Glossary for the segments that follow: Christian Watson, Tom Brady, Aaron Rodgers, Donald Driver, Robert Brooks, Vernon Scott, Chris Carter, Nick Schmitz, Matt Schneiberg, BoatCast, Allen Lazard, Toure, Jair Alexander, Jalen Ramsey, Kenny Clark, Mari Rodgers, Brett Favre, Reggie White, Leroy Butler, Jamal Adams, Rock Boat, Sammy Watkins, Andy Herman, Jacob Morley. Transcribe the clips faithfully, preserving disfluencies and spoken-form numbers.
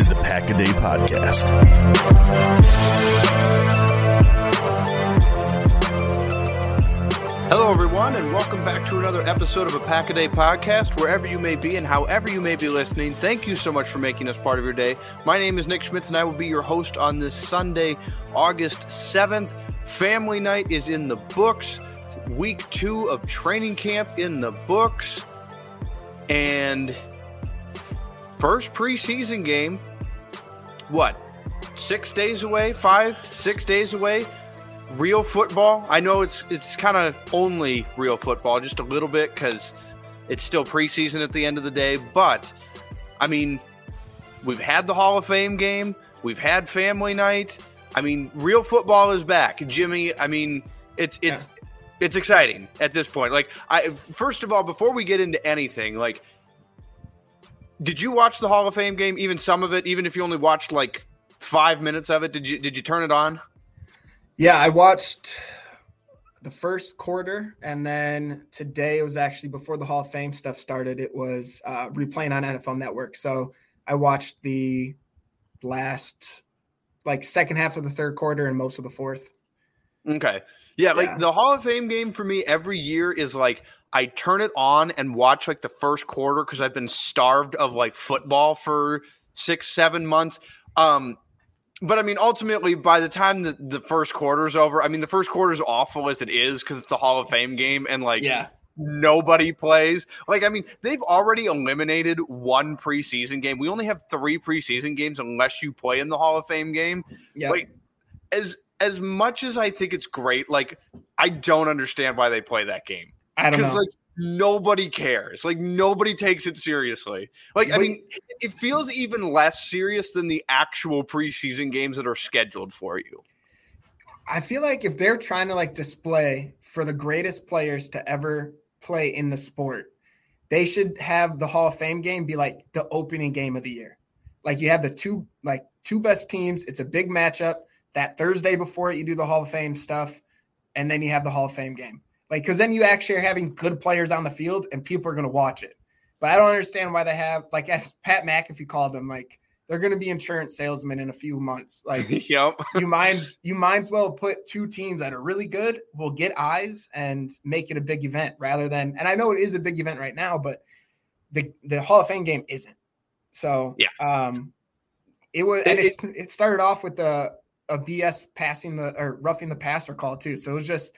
is the Pack a Day Podcast. Hello, everyone, and welcome back to another episode of a Pack a Day Podcast. Wherever you may be and however you may be listening, thank you so much for making us part of your day. My name is Nick Schmitz, and I will be your host on this Sunday, August seventh. Family night is in the books. Week two of training camp in the books. And first preseason game, what, six days away, five, six days away, real football. I know it's it's kind of only real football, just a little bit, because it's still preseason at the end of the day. But, I mean, we've had the Hall of Fame game. We've had family night. I mean, real football is back. Jimmy, I mean, it's it's yeah. it's exciting at this point. Like, I first of all, before we get into anything, like, did you watch the Hall of Fame game, even some of it, even if you only watched like five minutes of it? Did you did you turn it on? Yeah, I watched the first quarter, and then today it was actually before the Hall of Fame stuff started. It was uh, replaying on N F L Network. So I watched the last, like, second half of the third quarter and most of the fourth. Okay. Yeah, like yeah. the Hall of Fame game for me every year is like I turn it on and watch like the first quarter because I've been starved of like football for six, seven months. Um, but I mean, ultimately, by the time the, the first quarter is over, I mean, the first quarter is awful as it is because it's a Hall of Fame game and like yeah. nobody plays. Like, I mean, they've already eliminated one preseason game. We only have three preseason games unless you play in the Hall of Fame game. Yeah. Like, as – As much as I think it's great, like, I don't understand why they play that game. I don't know. Because, like, nobody cares. Like, nobody takes it seriously. Like, I mean, it feels even less serious than the actual preseason games that are scheduled for you. I feel like if they're trying to, like, display for the greatest players to ever play in the sport, they should have the Hall of Fame game be, like, the opening game of the year. Like, you have the two, like, two best teams. It's a big matchup. That Thursday before it, you do the Hall of Fame stuff, and then you have the Hall of Fame game. Like, because then you actually are having good players on the field, and people are going to watch it. But I don't understand why they have, like, as Pat McAfee called them, like, they're going to be insurance salesmen in a few months. Like, yep. you might you might as well put two teams that are really good, will get eyes, and make it a big event rather than. And I know it is a big event right now, but the the Hall of Fame game isn't. So yeah, um, it was. It, and it's, it, it started off with the. A B S passing the or roughing the passer call too. So it was just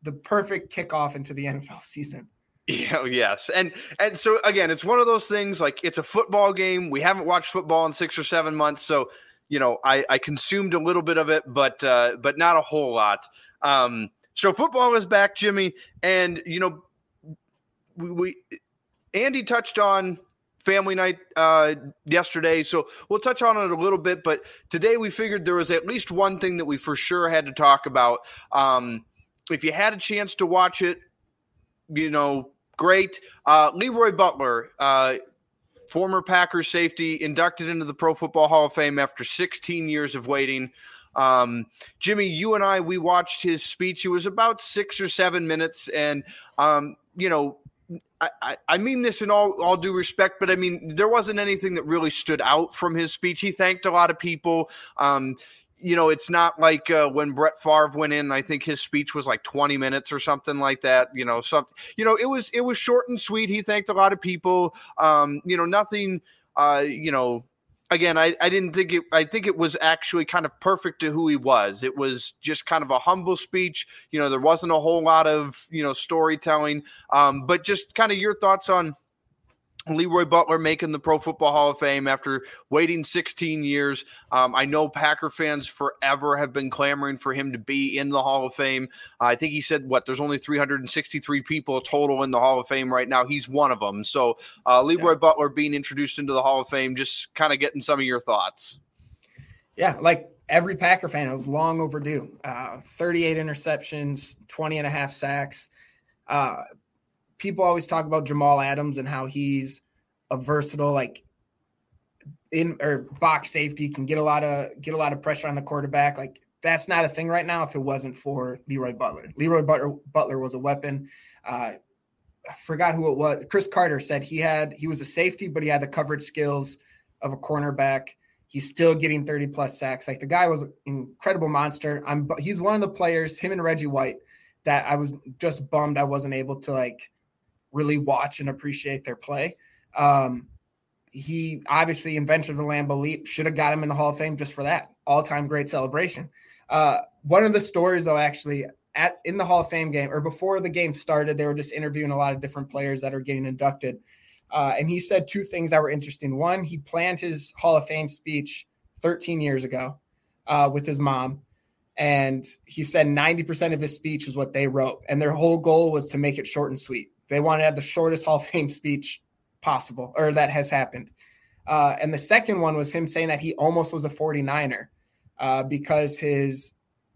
the perfect kickoff into the N F L season. Yeah. Yes. And, and so again, it's one of those things, like, it's a football game. We haven't watched football in six or seven months. So, you know, I, I consumed a little bit of it, but, uh, but not a whole lot. Um, so football is back, Jimmy. And, you know, we, we Andy touched on family night uh, yesterday, so we'll touch on it a little bit, but today we figured there was at least one thing that we for sure had to talk about. Um, if you had a chance to watch it, you know, great. Uh, Leroy Butler, uh, former Packers safety, inducted into the Pro Football Hall of Fame after sixteen years of waiting. Um, Jimmy, you and I, we watched his speech. It was about six or seven minutes. And, um, you know, I, I, I mean this in all, all due respect, but I mean, there wasn't anything that really stood out from his speech. He thanked a lot of people. Um, you know, it's not like uh, when Brett Favre went in, I think his speech was like twenty minutes or something like that. You know, something, you know, it was, it was short and sweet. He thanked a lot of people. Um, you know, nothing, uh, you know, Again, I, I didn't think it – I think it was actually kind of perfect to who he was. It was just kind of a humble speech. You know, there wasn't a whole lot of, you know, storytelling. Um, but just kind of your thoughts on Leroy Butler making the Pro Football Hall of Fame after waiting sixteen years. Um, I know Packer fans forever have been clamoring for him to be in the Hall of Fame. Uh, I think he said, what, there's only three hundred sixty-three people total in the Hall of Fame right now. He's one of them. So uh, Leroy yeah. Butler being introduced into the Hall of Fame, just kind of getting some of your thoughts. Yeah, like every Packer fan, it was long overdue. Uh, thirty-eight interceptions, twenty and a half sacks. Uh People always talk about Jamal Adams and how he's a versatile, like in or box safety, can get a lot of get a lot of pressure on the quarterback. Like that's not a thing right now if it wasn't for Leroy Butler. Leroy Butler Butler was a weapon. Uh, I forgot who it was. Chris Carter said he had he was a safety, but he had the coverage skills of a cornerback. He's still getting thirty plus sacks. Like the guy was an incredible monster. I'm he's one of the players, him and Reggie White, that I was just bummed I wasn't able to like really watch and appreciate their play. Um, he obviously invented the Lambeau Leap, should have got him in the Hall of Fame just for that all-time great celebration. Uh, one of the stories though, actually at, in the Hall of Fame game or before the game started, they were just interviewing a lot of different players that are getting inducted. Uh, and he said two things that were interesting. One, he planned his Hall of Fame speech thirteen years ago uh, with his mom. And he said ninety percent of his speech is what they wrote. And their whole goal was to make it short and sweet. They want to have the shortest Hall of Fame speech possible, or that has happened. Uh, and the second one was him saying that he almost was a forty-niner uh, because his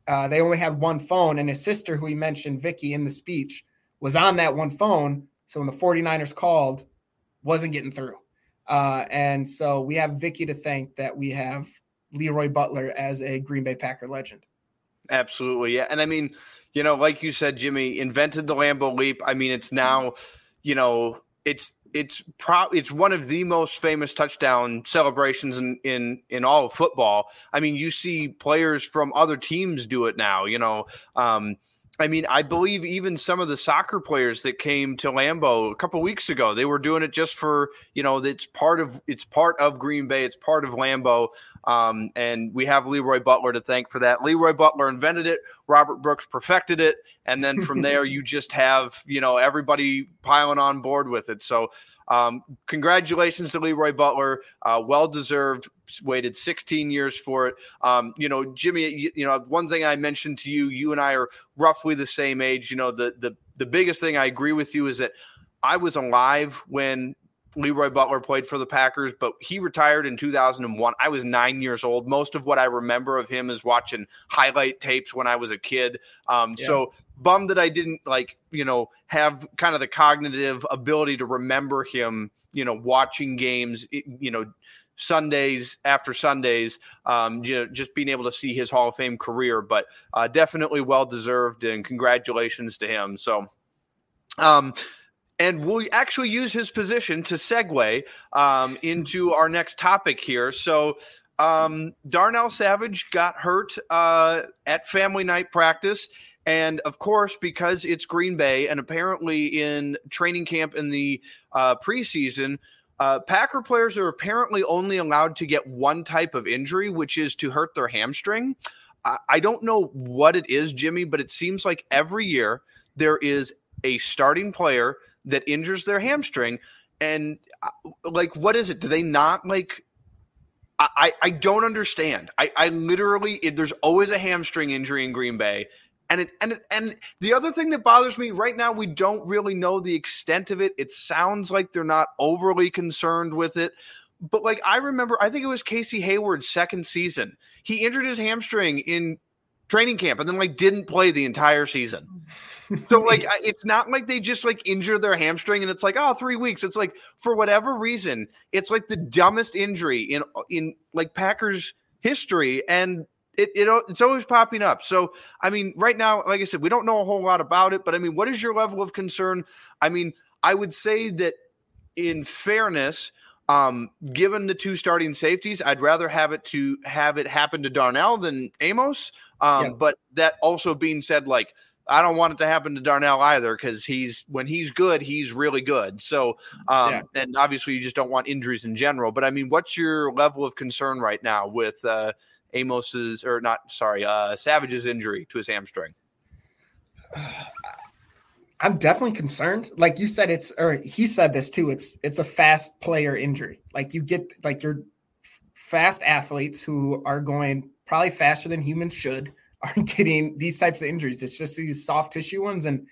uh, they only had one phone, and his sister, who he mentioned, Vicky, in the speech, was on that one phone. So when the forty-niners called, wasn't getting through. Uh, and so we have Vicky to thank that we have Leroy Butler as a Green Bay Packer legend. Absolutely, yeah. And I mean, you know, like you said, Jimmy invented the Lambeau Leap. I mean, it's now, you know, it's it's probably it's one of the most famous touchdown celebrations in, in in all of football. I mean, you see players from other teams do it now. You know, um, I mean, I believe even some of the soccer players that came to Lambeau a couple of weeks ago, they were doing it just for, you know, it's part of it's part of Green Bay, it's part of Lambeau. Um, and we have Leroy Butler to thank for that. Leroy Butler invented it. Robert Brooks perfected it. And then from there, you just have, you know, everybody piling on board with it. So um, congratulations to Leroy Butler. Uh, well-deserved. Waited sixteen years for it. Um, you know, Jimmy, you, you know, one thing I mentioned to you, you and I are roughly the same age. You know, the the the biggest thing I agree with you is that I was alive when Leroy Butler played for the Packers, but he retired in two thousand one. I was nine years old. Most of what I remember of him is watching highlight tapes when I was a kid. Um, yeah. So bummed that I didn't like, you know, have kind of the cognitive ability to remember him, you know, watching games, you know, Sundays after Sundays, um, you know, just being able to see his Hall of Fame career, but uh, definitely well-deserved and congratulations to him. So, um, And we'll actually use his position to segue um, into our next topic here. So um, Darnell Savage got hurt uh, at family night practice. And, of course, because it's Green Bay and apparently in training camp in the uh, preseason, uh, Packer players are apparently only allowed to get one type of injury, which is to hurt their hamstring. I, I don't know what it is, Jimmy, but it seems like every year there is a starting player that injures their hamstring. And like, what is it? Do they not like, I, I don't understand. I, I literally, it, there's always a hamstring injury in Green Bay. And it, and, it, and the other thing that bothers me right now, we don't really know the extent of it. It sounds like they're not overly concerned with it, but like, I remember, I think it was Casey Hayward's second season. He injured his hamstring in training camp and then like didn't play the entire season. So like, it's not like they just like injure their hamstring and it's like, oh, three weeks. It's like, for whatever reason, it's like the dumbest injury in, in like Packers history. And It, it it's always popping up. So, I mean, right now, like I said, we don't know a whole lot about it, but I mean, what is your level of concern? I mean, I would say that in fairness, um, given the two starting safeties, I'd rather have it to have it happen to Darnell than Amos. Um, yeah. But that also being said, like, I don't want it to happen to Darnell either, because he's when he's good, he's really good. So, um, yeah. and obviously you just don't want injuries in general, but I mean, what's your level of concern right now with, uh, Amos's or not, sorry, uh, Savage's injury to his hamstring? I'm definitely concerned. Like you said, it's, or he said this too. It's, it's a fast player injury. Like you get like your fast athletes who are going probably faster than humans should are getting these types of injuries. It's just these soft tissue ones. And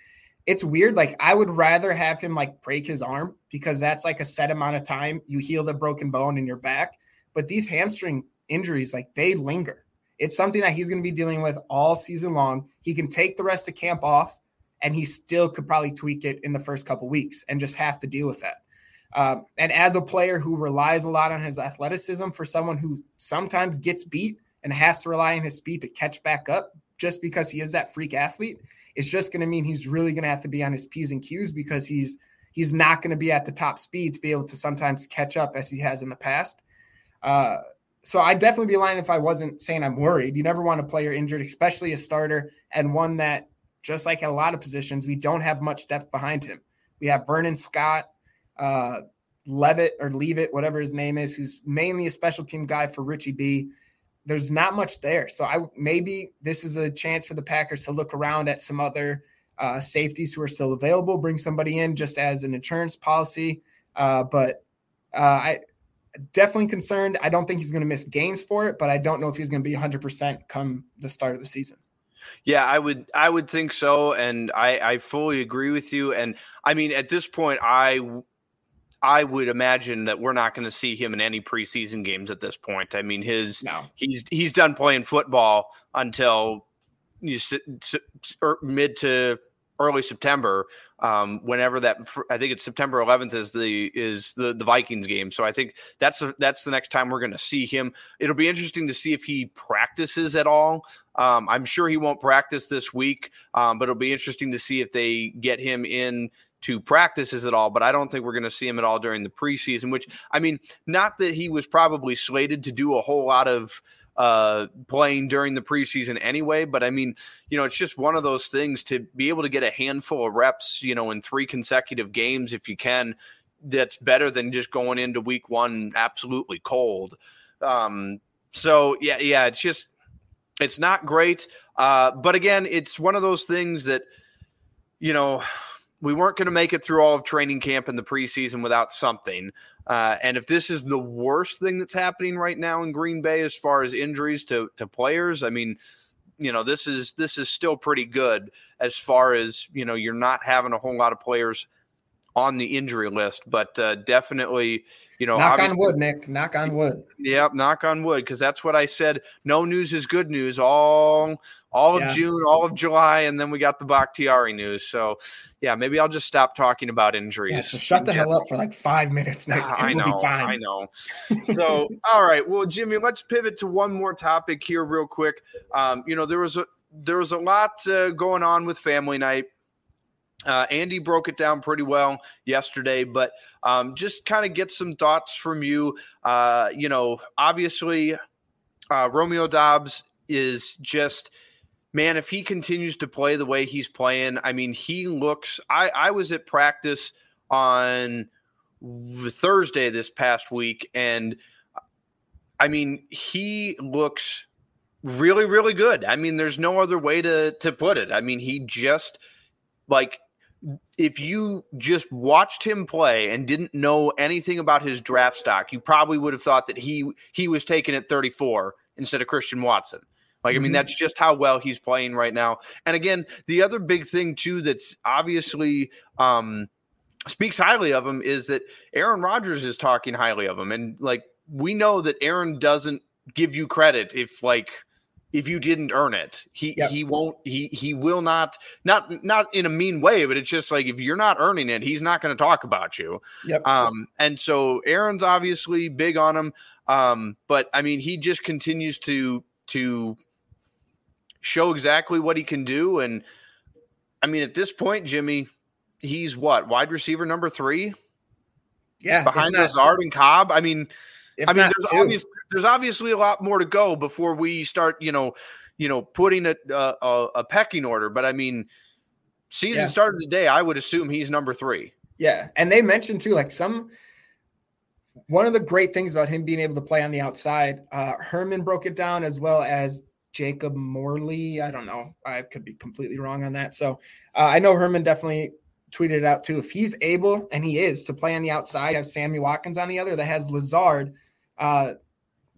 it's weird. Like I would rather have him like break his arm, because that's like a set amount of time you heal the broken bone in your back, but these hamstring injuries, like they linger. It's something that he's going to be dealing with all season long. He can take the rest of camp off and he still could probably tweak it in the first couple weeks and just have to deal with that. Um, and as a player who relies a lot on his athleticism, for someone who sometimes gets beat and has to rely on his speed to catch back up just because he is that freak athlete, it's just going to mean he's really going to have to be on his P's and Q's, because he's, he's not going to be at the top speed to be able to sometimes catch up as he has in the past. Uh, So I'd definitely be lying if I wasn't saying I'm worried. You never want a player injured, especially a starter, and one that, just like a lot of positions, we don't have much depth behind him. We have Vernon Scott, uh, Leavitt or Leavitt, whatever his name is, who's mainly a special team guy for Richie B. There's not much there. So I maybe this is a chance for the Packers to look around at some other uh, safeties who are still available, bring somebody in just as an insurance policy. Uh, but uh, I – Definitely concerned. I don't think he's going to miss games for it, but I don't know if he's going to be one hundred percent come the start of the season. Yeah, I would I would think so, and I, I fully agree with you. And, I mean, at this point, I I would imagine that we're not going to see him in any preseason games at this point. I mean, his no. he's he's done playing football until you sit, sit, or mid to – early September, um, whenever that, I think it's September eleventh is the, is the, the Vikings game. So I think that's, the, that's the next time we're going to see him. It'll be interesting to see if he practices at all. Um, I'm sure he won't practice this week, um, but it'll be interesting to see if they get him in to practices at all, but I don't think we're going to see him at all during the preseason, which, I mean, not that he was probably slated to do a whole lot of uh, playing during the preseason anyway, but I mean, you know, it's just one of those things to be able to get a handful of reps, you know, in three consecutive games, if you can, that's better than just going into week one absolutely cold. Um, so yeah, yeah, it's just, it's not great. Uh, but again, it's one of those things that, you know, we weren't going to make it through all of training camp and the preseason without something. Uh, and if this is the worst thing that's happening right now in Green Bay as far as injuries to to players, I mean, you know, this is this is still pretty good as far as, you know, you're not having a whole lot of players on the injury list. But uh, definitely, you know, knock on wood, Nick. Knock on wood. Yep, knock on wood, because that's what I said. No news is good news. All all yeah. of June, all of July, and then we got the Bakhtiari news. So, yeah, maybe I'll just stop talking about injuries. Yeah, so shut the hell up for like five minutes, Nick. Nah, I know, we'll be fine. I know. So, all right. Well, Jimmy, let's pivot to one more topic here real quick. Um, you know, there was a there was a lot uh, going on with family night. Uh, Andy broke it down pretty well yesterday, but um, just kind of get some thoughts from you. Uh, you know, obviously, uh, Romeo Dobbs is just, man, if he continues to play the way he's playing, I mean, he looks, I, I was at practice on Thursday this past week, and I mean, he looks really, really good. I mean, there's no other way to, to put it. I mean, he just, like, if you just watched him play and didn't know anything about his draft stock, you probably would have thought that he he was taken at thirty-four instead of Christian Watson. Like, I mean, that's just how well he's playing right now. And again, the other big thing, too, that's obviously um, speaks highly of him is that Aaron Rodgers is talking highly of him. And, like, we know that Aaron doesn't give you credit if, like – if you didn't earn it, he, yep. he won't, he, he will not, not, not in a mean way, but it's just like, if you're not earning it, he's not going to talk about you. Yep. Um, and so Aaron's obviously big on him. Um, but I mean, he just continues to, to show exactly what he can do. And I mean, at this point, Jimmy, he's what, wide receiver number three? Yeah. Behind Lazard and Cobb. I mean, I mean, there's obviously, there's obviously a lot more to go before we start, you know, you know, putting a, a, a pecking order. But I mean, season yeah. started today, I would assume he's number three. Yeah. And they mentioned too, like some, one of the great things about him being able to play on the outside, uh, Herman broke it down as well as Jacob Morley. I don't know. I could be completely wrong on that. So uh, I know Herman definitely tweeted it out too. If he's able, and he is, to play on the outside, have Sammy Watkins on the other, that has Lazard uh,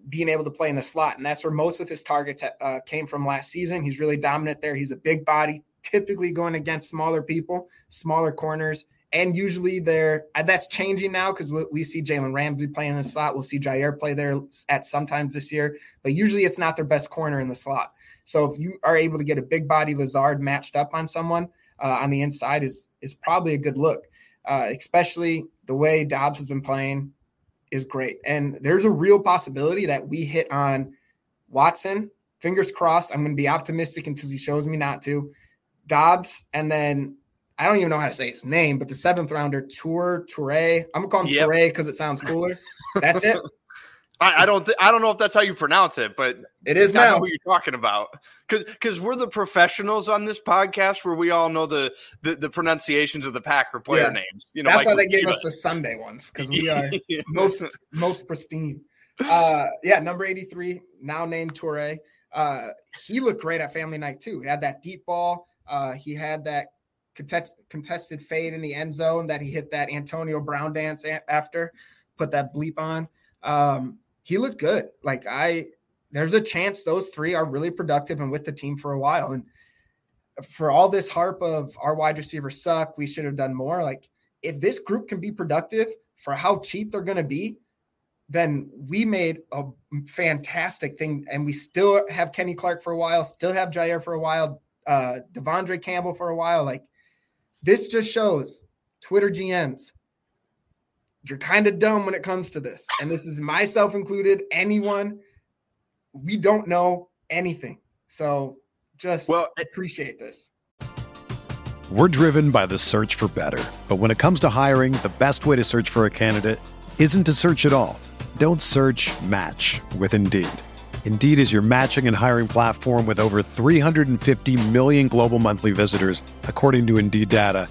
being able to play in the slot. And that's where most of his targets uh, came from last season. He's really dominant there. He's a big body, typically going against smaller people, smaller corners. And usually there, that's changing now because we see Jalen Ramsey playing in the slot. We'll see Jair play there at sometimes this year, but usually it's not their best corner in the slot. So if you are able to get a big body Lazard matched up on someone uh, on the inside is is probably a good look, uh, especially the way Dobbs has been playing is great. And there's a real possibility that we hit on Watson. Fingers crossed. I'm going to be optimistic until he shows me not to. Dobbs, and then I don't even know how to say his name, but the seventh rounder, Tour Toure. I'm gonna call him yep. Toure because it sounds cooler. That's it. I, I don't. Th- I don't know if that's how you pronounce it, but it is now. I know who you're talking about, because because we're the professionals on this podcast where we all know the the, the pronunciations of the Packer player yeah. names. You know, that's like why they gave us the Sunday ones, because we are most most pristine. Uh, yeah, number eighty-three, now named Toure. Uh, he looked great at family night too. He had that deep ball. Uh, he had that Contest, contested fade in the end zone that he hit that Antonio Brown dance a- after, put that bleep on. Um, he looked good. Like I, there's a chance those three are really productive and with the team for a while. And for all this harp of our wide receivers suck, we should have done more. Like if this group can be productive for how cheap they're going to be, then we made a fantastic thing. And we still have Kenny Clark for a while, still have Jair for a while, uh, Devondre Campbell for a while. Like, this just shows Twitter G Ms, you're kind of dumb when it comes to this. And this is myself included, anyone. We don't know anything. So just well, appreciate this. We're driven by the search for better. But when it comes to hiring, the best way to search for a candidate isn't to search at all. Don't search, match with Indeed. Indeed is your matching and hiring platform with over three hundred fifty million global monthly visitors, according to Indeed data,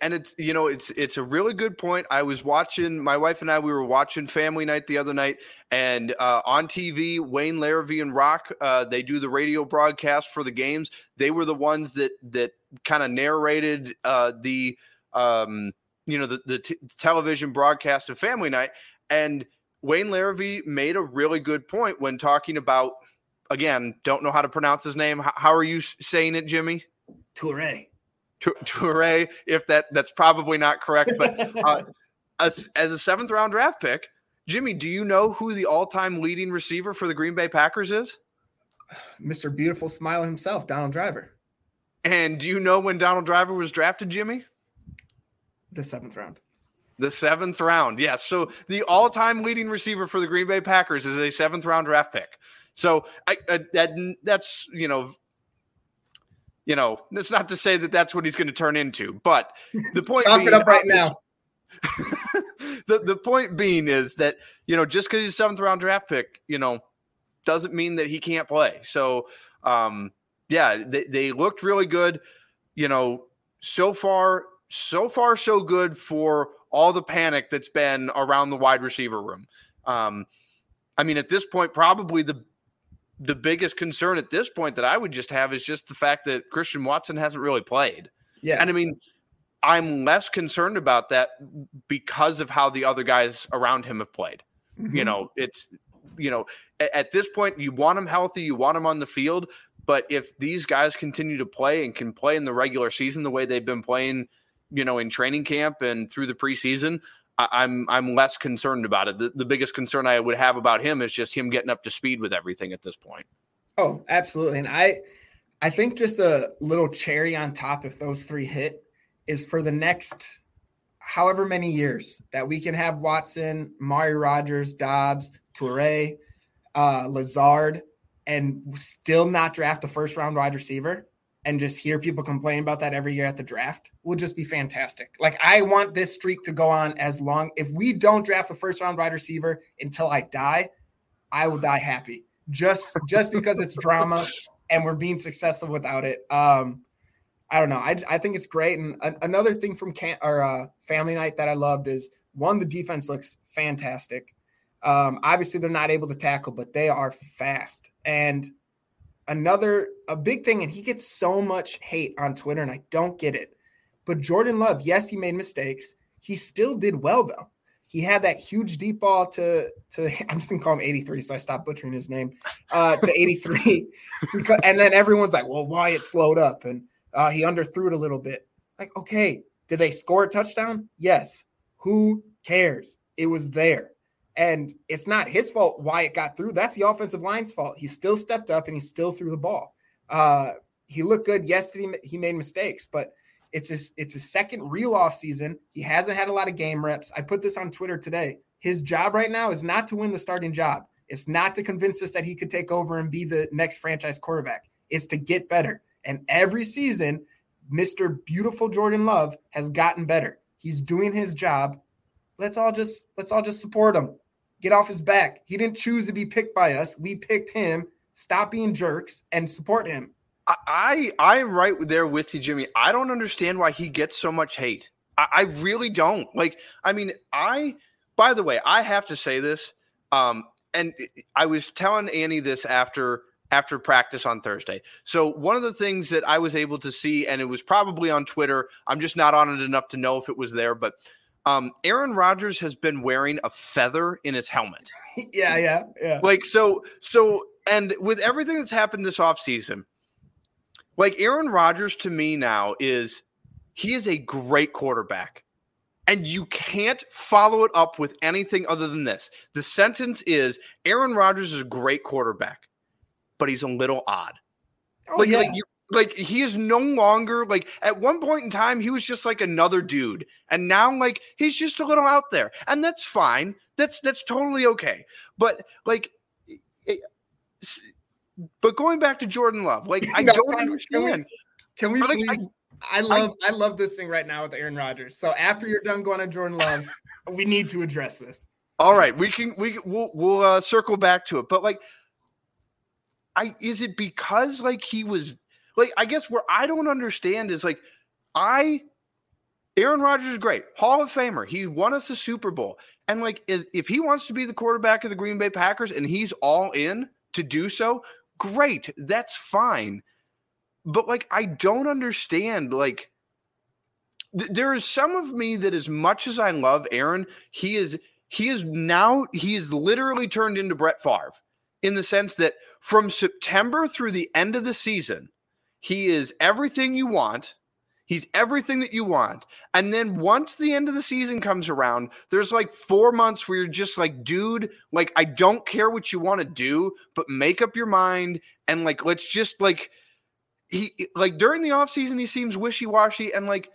And it's, you know, it's, it's a really good point. I was watching, my wife and I, we were watching Family Night the other night, and uh, on T V, Wayne Larriviere and Rock, uh, they do the radio broadcast for the games. They were the ones that, that kind of narrated uh, the, um, you know, the, the t- television broadcast of Family Night. And Wayne Larriviere made a really good point when talking about, again, don't know how to pronounce his name. H- how are you saying it, Jimmy? Toure. Toure, if that that's probably not correct, but uh, as, as a seventh round draft pick, Jimmy, do you know who the all time leading receiver for the Green Bay Packers is? Mister Beautiful Smile himself, Donald Driver. And do you know when Donald Driver was drafted, Jimmy? The seventh round. The seventh round, yes. So the all time leading receiver for the Green Bay Packers is a seventh round draft pick. So I, I that that's you know. You know, that's not to say that that's what he's going to turn into, but the point being, it up right now. the, the point being is that, you know, just because he's a seventh round draft pick, you know, doesn't mean that he can't play. So, um, yeah, they, they looked really good, you know, so far, so far, so good for all the panic that's been around the wide receiver room. Um, I mean, at this point, probably the The biggest concern at this point that I would just have is just the fact that Christian Watson hasn't really played. Yeah. And I mean, I'm less concerned about that because of how the other guys around him have played. Mm-hmm. You know, it's, you know, at, at this point you want him healthy, you want him on the field, but if these guys continue to play and can play in the regular season the way they've been playing, you know, in training camp and through the preseason, I, I'm I'm less concerned about it. The, the biggest concern I would have about him is just him getting up to speed with everything at this point. Oh, absolutely. And I I think just a little cherry on top, if those three hit, is for the next however many years that we can have Watson, Mari Rodgers, Dobbs, Toure, uh, Lazard, and still not draft the first round wide receiver, and just hear people complain about that every year at the draft will just be fantastic. Like, I want this streak to go on as long. If we don't draft a first round wide receiver until I die, I will die happy just, just because it's drama and we're being successful without it. Um, I don't know. I, I think it's great. And a, another thing from camp or uh, Family Night that I loved is, one, the defense looks fantastic. Um, obviously they're not able to tackle, but they are fast. And Another a big thing, and he gets so much hate on Twitter, and I don't get it. But Jordan Love, yes, he made mistakes. He still did well, though. He had that huge deep ball to to. I'm just gonna call him eighty-three, so I stopped butchering his name. Uh, to eighty-three, because, and then everyone's like, "Well, Wyatt slowed up, and uh, he underthrew it a little bit." Like, okay, did they score a touchdown? Yes. Who cares? It was there. And it's not his fault Wyatt got through. That's the offensive line's fault. He still stepped up and he still threw the ball. Uh, he looked good yesterday. He made mistakes, but it's his, it's his second real off season. He hasn't had a lot of game reps. I put this on Twitter today. His job right now is not to win the starting job. It's not to convince us that he could take over and be the next franchise quarterback. It's to get better. And every season, Mister Beautiful Jordan Love has gotten better. He's doing his job. Let's all just let's all just support him. Get off his back. He didn't choose to be picked by us. We picked him. Stop being jerks and support him. I, I am right there with you, Jimmy. I don't understand why he gets so much hate. I, I really don't. Like, I mean, I, by the way, I have to say this. Um, and I was telling Annie this after, after practice on Thursday. So one of the things that I was able to see, and it was probably on Twitter. I'm just not on it enough to know if it was there, but Um, Aaron Rodgers has been wearing a feather in his helmet. yeah, yeah, yeah. Like, so, so, and with everything that's happened this offseason, like, Aaron Rodgers to me now is, he is a great quarterback. And you can't follow it up with anything other than this. The sentence is, Aaron Rodgers is a great quarterback, but he's a little odd. Oh, like, yeah. like you Like, he is no longer, like, at one point in time, he was just, like, another dude. And now, like, he's just a little out there. And that's fine. That's that's totally okay. But, like, it, but going back to Jordan Love, like, I no, don't understand. Can we, can we like, please? I, I love I, I love this thing right now with Aaron Rodgers. So, after you're done going on Jordan Love, we need to address this. All right. We can, we, we'll, we'll uh, circle back to it. But, like, I is it because, like, he was – Like, I guess where I don't understand is, like, I Aaron Rodgers is great. Hall of Famer. He won us the Super Bowl. And, like, if he wants to be the quarterback of the Green Bay Packers and he's all in to do so, great. That's fine. But, like, I don't understand, like, th- there is some of me that as much as I love Aaron, he is he is now, he is literally turned into Brett Favre in the sense that from September through the end of the season, he is everything you want. He's everything that you want. And then once the end of the season comes around, there's like four months where you're just like, dude, like, I don't care what you want to do, but make up your mind. And like, let's just like, he, like during the offseason, he seems wishy-washy. And like,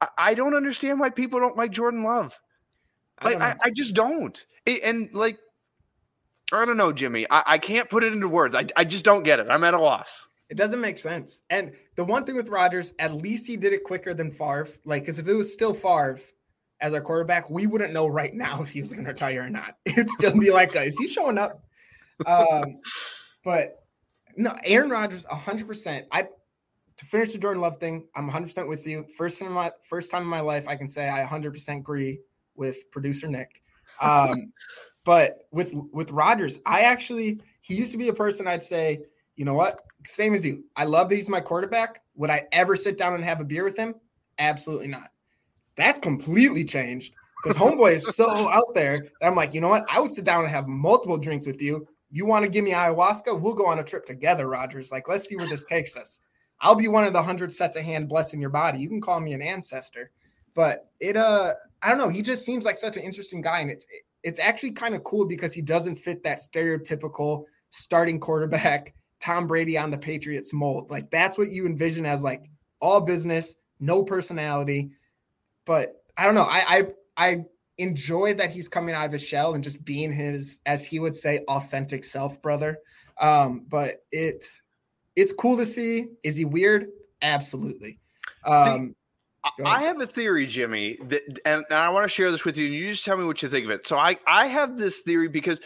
I, I don't understand why people don't like Jordan Love. Like, I, I, I just don't. It, and like, I don't know, Jimmy, I, I can't put it into words. I, I just don't get it. I'm at a loss. It doesn't make sense. And the one thing with Rodgers, at least he did it quicker than Favre. Like, because if it was still Favre as our quarterback, we wouldn't know right now if he was going to retire or not. It'd still be like, is he showing up? Um, but no, Aaron Rodgers, one hundred percent. I to finish the Jordan Love thing, I'm one hundred percent with you. First time in my, first time in my life, I can say I one hundred percent agree with producer Nick. Um, but with with Rodgers, I actually he used to be a person I'd say, you know what? Same as you. I love that he's my quarterback. Would I ever sit down and have a beer with him? Absolutely not. That's completely changed because homeboy is so out there that I'm like, you know what? I would sit down and have multiple drinks with you. You want to give me ayahuasca? We'll go on a trip together, Rodgers. Like, let's see where this takes us. I'll be one of the hundred sets of hand blessing your body. You can call me an ancestor, but it, uh, I don't know. He just seems like such an interesting guy. And it's, it's actually kind of cool because he doesn't fit that stereotypical starting quarterback Tom Brady on the Patriots mold. Like, that's what you envision as like all business, no personality. But I don't know. I, I, I enjoy that he's coming out of his shell and just being his, as he would say, authentic self, brother. Um, but it, it's cool to see. Is he weird? Absolutely. Um, see, I have a theory, Jimmy, that, and, and I want to share this with you and you just tell me what you think of it. So I, I have this theory because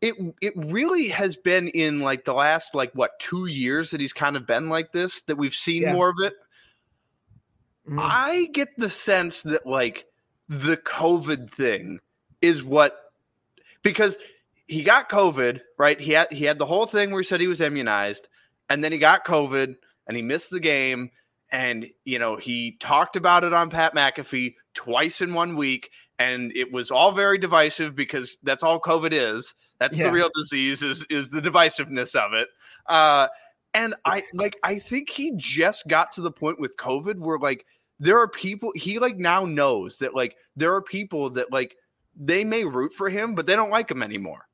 It it really has been in like the last, like what, two years that he's kind of been like this, that we've seen yeah. more of it. Mm. I get the sense that like the COVID thing is what, because he got COVID, right? He had, he had the whole thing where he said he was immunized and then he got COVID and he missed the game. And, you know, he talked about it on Pat McAfee twice in one week. And it was all very divisive because that's all COVID is. That's yeah. the real disease is, is the divisiveness of it. Uh, and I like, I think he just got to the point with COVID where like, there are people he like now knows that like, there are people that like, they may root for him, but they don't like him anymore.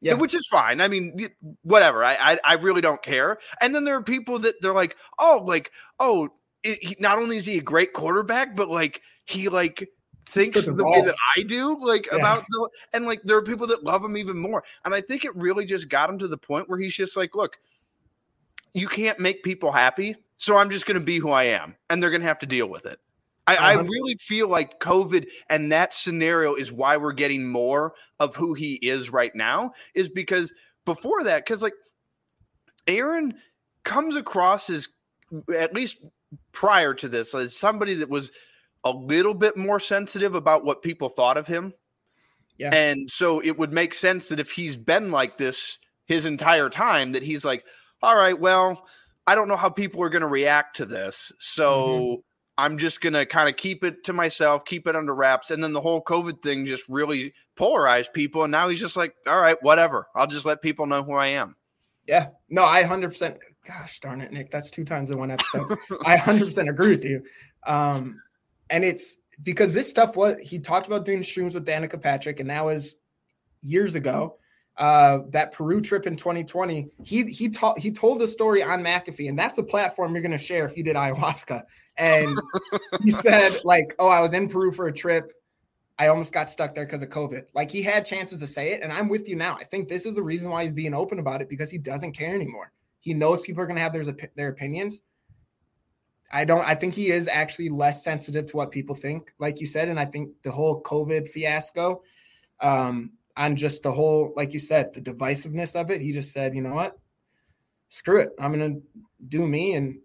Yeah. Which is fine. I mean, whatever. I, I, I really don't care. And then there are people that they're like, Oh, like, Oh, it, he, not only is he a great quarterback, but like, he like, thinks the way that I do, like yeah. about the, and like there are people that love him even more. And I think it really just got him to the point where he's just like, look, you can't make people happy. So I'm just going to be who I am. And they're going to have to deal with it. I, I really feel like COVID and that scenario is why we're getting more of who he is right now, is because before that, because like Aaron comes across as, at least prior to this, as somebody that was a little bit more sensitive about what people thought of him. Yeah. And so it would make sense that if he's been like this his entire time, that he's like, all right, well, I don't know how people are going to react to this. So mm-hmm. I'm just going to kind of keep it to myself, keep it under wraps. And then the whole COVID thing just really polarized people. And now he's just like, all right, whatever. I'll just let people know who I am. Yeah, no, I one hundred percent. Gosh, darn it, Nick. That's two times in one episode. I one hundred percent agree with you. Um, And it's because this stuff was, he talked about doing shrooms with Danica Patrick, and that was years ago. Uh, that Peru trip in twenty twenty, he he told he told a story on McAfee, and that's a platform you're going to share if you did ayahuasca. And he said like, "Oh, I was in Peru for a trip. I almost got stuck there because of COVID." Like he had chances to say it, and I'm with you now. I think this is the reason why he's being open about it because he doesn't care anymore. He knows people are going to have their their opinions. I don't, I think he is actually less sensitive to what people think, like you said. And I think the whole COVID fiasco, um, on just the whole, like you said, the divisiveness of it, he just said, you know what, screw it. I'm going to do me. And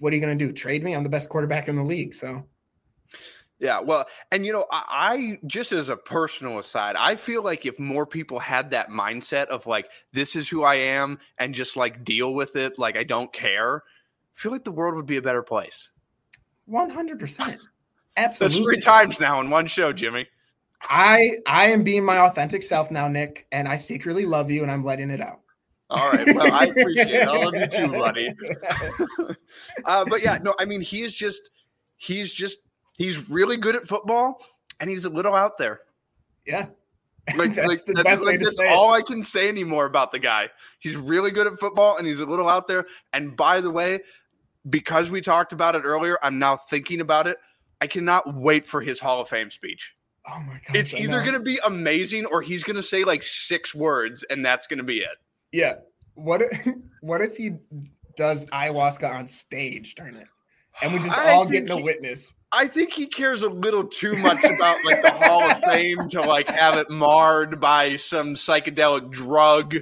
what are you going to do? Trade me? I'm the best quarterback in the league. So Yeah, well, and, you know, I, I just as a personal aside, I feel like if more people had that mindset of like, this is who I am and just like deal with it, like I don't care, I feel like the world would be a better place. one hundred percent. Absolutely. That's three times now in one show, Jimmy. I I am being my authentic self now, Nick, and I secretly love you, and I'm letting it out. All right. Well, I appreciate it. I love you too, buddy. uh, but, yeah, no, I mean, he is just – he's just – he's really good at football, and he's a little out there. Yeah. Like, that's like, the that's, best like, way to that's say all it. I can say anymore about the guy. He's really good at football, and he's a little out there. And by the way, because we talked about it earlier, I'm now thinking about it. I cannot wait for his Hall of Fame speech. Oh, my God. It's I either going to be amazing or he's going to say, like, six words, and that's going to be it. Yeah. What if, what if he does ayahuasca on stage, darn it? And we just I all get to he- witness. I think he cares a little too much about like the Hall of Fame to like have it marred by some psychedelic drug.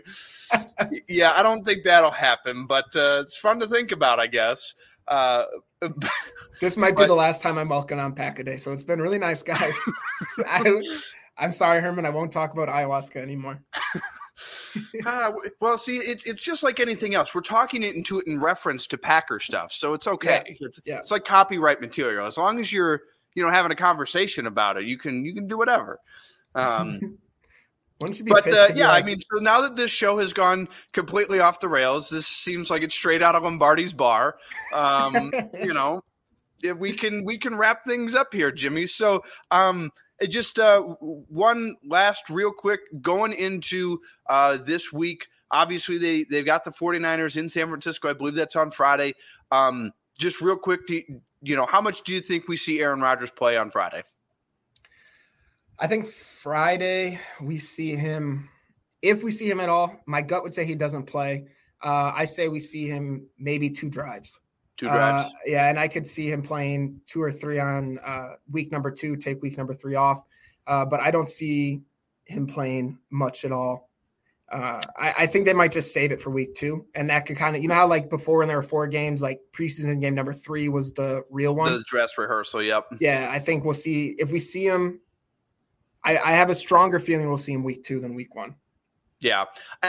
Yeah, I don't think that'll happen, but uh, it's fun to think about, I guess. Uh, this might but, be the last time I'm walking on Pack a Day, so it's been really nice, guys. I, I'm sorry, Herman, I won't talk about ayahuasca anymore. uh, well, see, it's it's just like anything else. We're talking it into it in reference to Packer stuff, so it's okay. Yeah, it's yeah. it's like copyright material. As long as you're you know having a conversation about it, you can you can do whatever. Um, Wouldn't you be but uh, yeah, like- I mean, so now that this show has gone completely off the rails, this seems like it's straight out of Lombardi's bar. Um, you know, if we can we can wrap things up here, Jimmy. So. Um, Just uh, one last real quick going into uh, this week. Obviously, they, they've got the 49ers in San Francisco. I believe that's on Friday. Um, just real quick, do you, you know, how much do you think we see Aaron Rodgers play on Friday? I think Friday we see him, if we see him at all, my gut would say he doesn't play. Uh, I say we see him maybe two drives. Two drives. Uh, yeah, and I could see him playing two or three on uh, week number two, take week number three off. Uh, but I don't see him playing much at all. Uh, I, I think they might just save it for week two. And that could kind of – you know how, like, before when there were four games, like preseason game number three was the real one? The dress rehearsal, yep. Yeah, I think we'll see – if we see him I, – I have a stronger feeling we'll see him week two than week one. Yeah,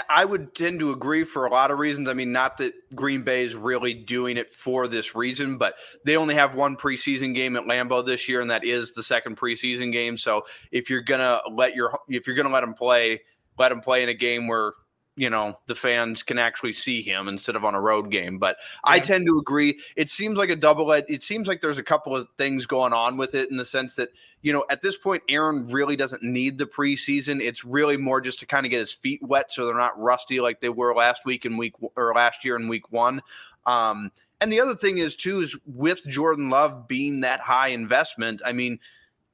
I would tend to agree for a lot of reasons. I mean, not that Green Bay is really doing it for this reason, but they only have one preseason game at Lambeau this year, and that is the second preseason game. So if you're gonna let your if you're gonna let him play, let him play in a game where you know the fans can actually see him instead of on a road game. But yeah. I tend to agree. It seems like a double edged. It seems like there's a couple of things going on with it in the sense that. You know, at this point, Aaron really doesn't need the preseason. It's really more just to kind of get his feet wet so they're not rusty like they were last week in week or last year in week one. Um, and the other thing is, too, is with Jordan Love being that high investment, I mean,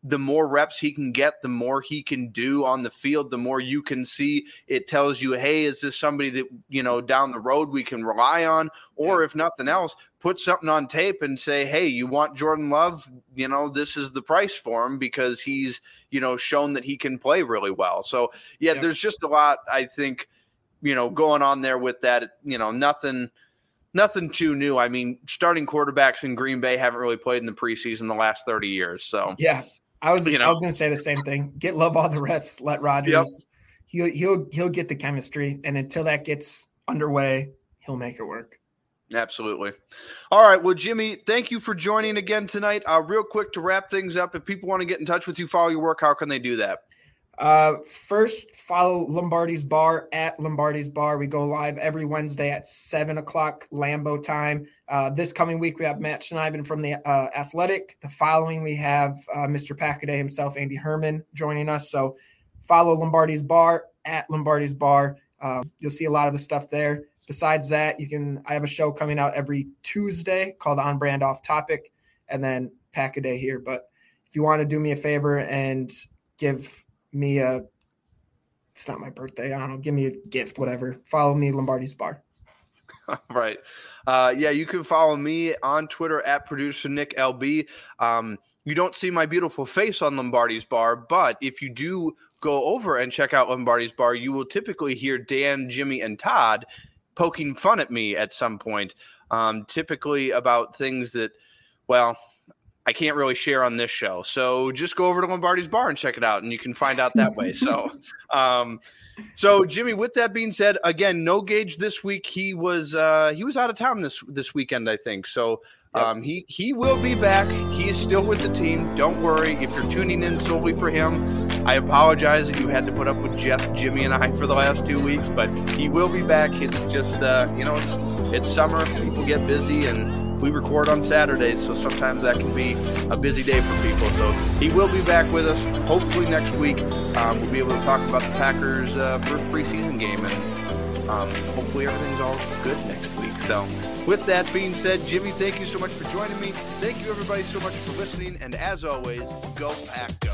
the more reps he can get, the more he can do on the field, the more you can see. It tells you, hey, is this somebody that, you know, down the road we can rely on? Or if nothing else, put something on tape and say, hey, you want Jordan Love? You know, this is the price for him because he's, you know, shown that he can play really well. So, yeah, yeah. There's just a lot, I think, you know, going on there with that, you know, nothing, nothing too new. I mean, starting quarterbacks in Green Bay haven't really played in the preseason the last thirty years. So, yeah, I was, you know. I was going to say the same thing. Get Love all the reps, let Rodgers, yep. he'll, he'll, he'll get the chemistry. And until that gets underway, he'll make it work. Absolutely. All right. Well, Jimmy, thank you for joining again tonight. Uh, real quick to wrap things up, if people want to get in touch with you, follow your work, how can they do that? Uh, first, follow Lombardi's Bar at Lombardi's Bar. We go live every Wednesday at seven o'clock Lambeau time. Uh, this coming week, we have Matt Schneiberg from The uh, Athletic. The following, we have uh, Mister Packaday himself, Andy Herman, joining us. So follow Lombardi's Bar at Lombardi's Bar. Uh, you'll see a lot of the stuff there. Besides that, you can. I have a show coming out every Tuesday called On Brand Off Topic, and then Pack a Day here. But if you want to do me a favor and give me a, it's not my birthday. I don't know. Give me a gift, whatever. Follow me, Lombardi's Bar. All right. Uh, yeah, you can follow me on Twitter at producer Nick L B. Um, you don't see my beautiful face on Lombardi's Bar, but if you do go over and check out Lombardi's Bar, you will typically hear Dan, Jimmy, and Todd poking fun at me at some point, um, typically about things that, well, I can't really share on this show. So just go over to Lombardi's Bar and check it out, and you can find out that way. So, um, so Jimmy, with that being said, again, no Gage this week. He was uh, he was out of town this this weekend, I think. So um, he he will be back. He is still with the team. Don't worry. If you're tuning in solely for him, I apologize that you had to put up with Jeff, Jimmy, and I for the last two weeks. But he will be back. It's just uh, you know, it's it's summer. People get busy, and we record on Saturdays, so sometimes that can be a busy day for people. So he will be back with us hopefully next week. Um, we'll be able to talk about the Packers' uh, first preseason game, and um, hopefully everything's all good next week. So with that being said, Jimmy, thank you so much for joining me. Thank you, everybody, so much for listening. And as always, go Pack Go.